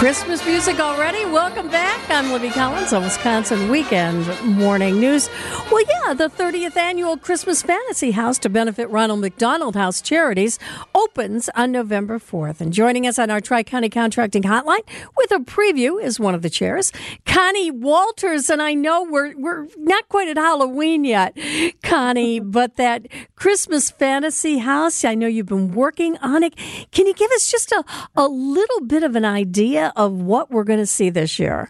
Christmas music already. Welcome back. I'm Libby Collins on Wisconsin Weekend Morning News. Well, yeah, the 30th annual Christmas Fantasy House to benefit Ronald McDonald House Charities opens on November 4th. And joining us on our Tri-County Contracting Hotline with a preview is one of the chairs, Connie Walters. And I know we're not quite at Halloween yet, Connie, but that Christmas Fantasy House, I know you've been working on it. Can you give us just a little bit of an idea of what we're going to see this year?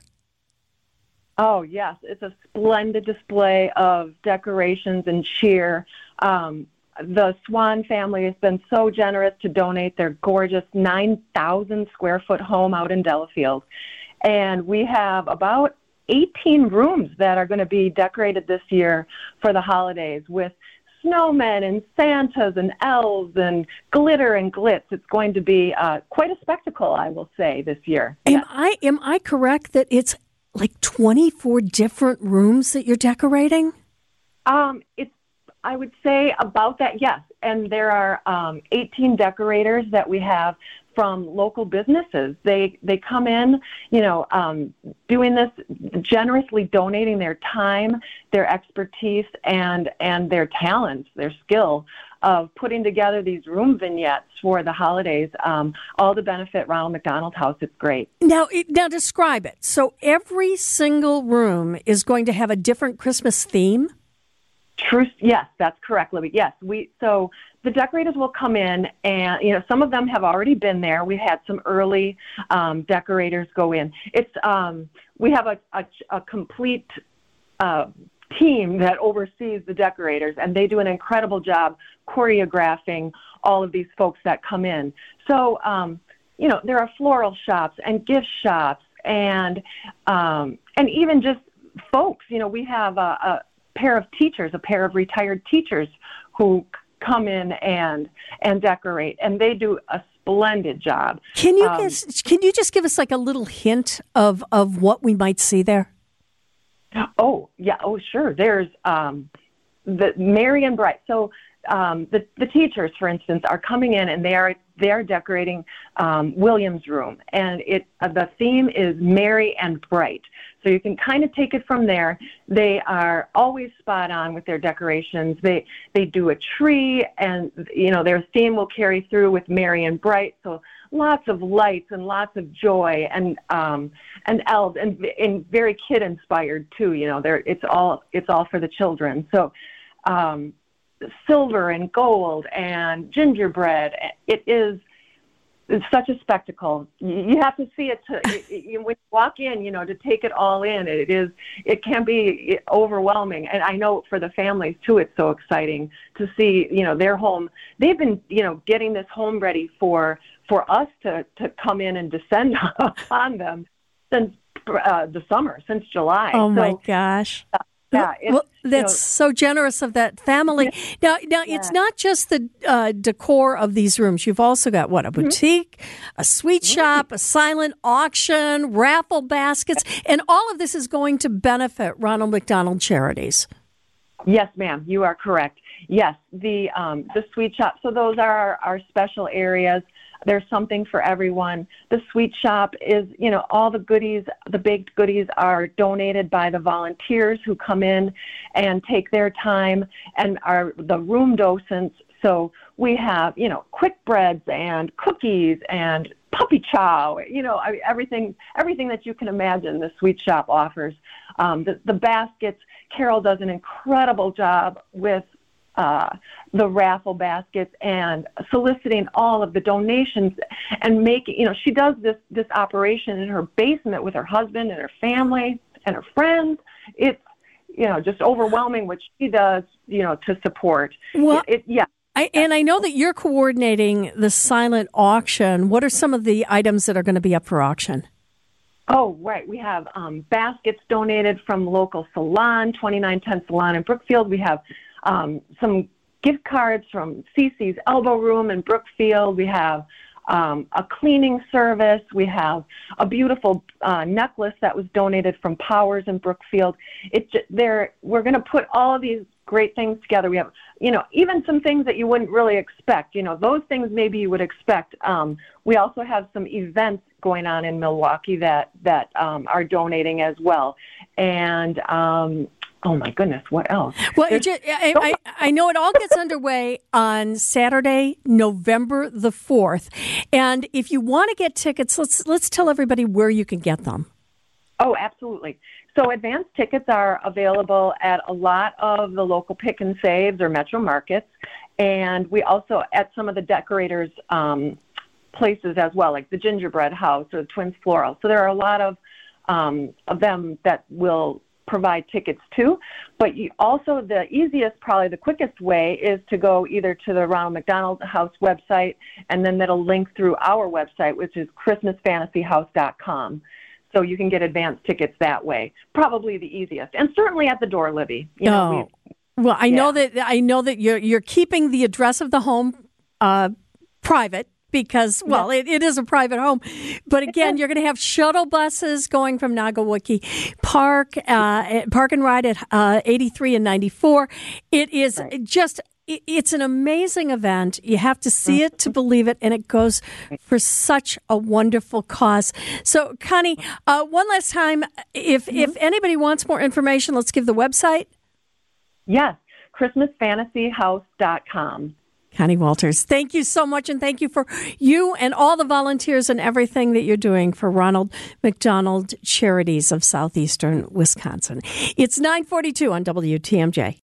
Oh, yes. It's a splendid display of decorations and cheer. The Swan family has been so generous to donate their gorgeous 9,000 square foot home out in Delafield. And we have about 18 rooms that are going to be decorated this year for the holidays with snowmen and Santas and elves and glitter and glitz. It's going to be quite a spectacle, I will say, this year. Am I correct that it's like 24 different rooms that you're decorating? I would say about that, yes. And there are 18 decorators that we have from local businesses. They come in, doing this, generously donating their time, their expertise, and their talents, their skill of putting together these room vignettes for the holidays, all to benefit Ronald McDonald House. It's great. Now describe it. So every single room is going to have a different Christmas theme? True. Yes, that's correct, Libby. Yes, so the decorators will come in, and some of them have already been there. We had some early decorators go in. It's we have a complete team that oversees the decorators, and they do an incredible job choreographing all of these folks that come in. So there are floral shops and gift shops, and even just folks. We have a pair of retired teachers who come in and decorate, and they do a splendid job. Can you just give us like a little hint of what we might see there? Oh, yeah. Oh, sure. There's the merry and bright. So the teachers, for instance, are coming in and they are decorating William's room, and the theme is merry and bright. So you can kind of take it from there. They are always spot on with their decorations. They do a tree, and their theme will carry through with merry and bright. So lots of lights and lots of joy and elves and very kid inspired too. It's all for the children. So. Silver and gold and gingerbread. It's such a spectacle. You have to see it when you walk in, to take it all in. It can be overwhelming. And I know for the families too, it's so exciting to see, their home. They've been, getting this home ready for us to come in and descend upon them since the summer, since July. Oh my gosh. Yeah, that's so generous of that family. Now yeah. It's not just the decor of these rooms. You've also got, a boutique, a sweet shop, a silent auction, raffle baskets, and all of this is going to benefit Ronald McDonald Charities. Yes, ma'am, you are correct. Yes, the sweet shop. So those are our special areas. There's something for everyone. The sweet shop is, all the goodies, the baked goodies are donated by the volunteers who come in and take their time and are the room docents. So we have, quick breads and cookies and puppy chow, everything that you can imagine the sweet shop offers. The baskets, Carol does an incredible job with the raffle baskets and soliciting all of the donations and making, she does this operation in her basement with her husband and her family and her friends. It's, just overwhelming what she does, to support. Well, yeah. And I know that you're coordinating the silent auction. What are some of the items that are going to be up for auction? Oh, right. We have baskets donated from local salon, 2910 Salon in Brookfield. We have some gift cards from Cece's Elbow Room in Brookfield. We have a cleaning service. We have a beautiful necklace that was donated from Powers in Brookfield. We're going to put all of these great things together. We have, you know, even some things that you wouldn't really expect. You know, those things maybe you would expect. We also have some events going on in Milwaukee that are donating as well. And, oh, my goodness, what else? Well, I know it all gets underway on Saturday, November the 4th. And if you want to get tickets, let's tell everybody where you can get them. Oh, absolutely. So advance tickets are available at a lot of the local pick and saves or metro markets. And we also, at some of the decorators' places as well, like the Gingerbread House or the Twins Floral. So there are a lot of them that will provide tickets too. But you also, the easiest, probably the quickest way is to go either to the Ronald McDonald House website, and then that'll link through our website, which is christmasfantasyhouse.com. So you can get advance tickets that way. Probably the easiest. And certainly at the door, Libby. I know that you're keeping the address of the home private because, well, it is a private home. But again, you're going to have shuttle buses going from Nagawiki Park, Park and Ride at 83 and 94. It is just... It's an amazing event. You have to see it to believe it, and it goes for such a wonderful cause. So, Connie, one last time, if anybody wants more information, let's give the website. Yes, christmasfantasyhouse.com. Connie Walters, thank you so much, and thank you for you and all the volunteers and everything that you're doing for Ronald McDonald Charities of Southeastern Wisconsin. It's 9:42 on WTMJ.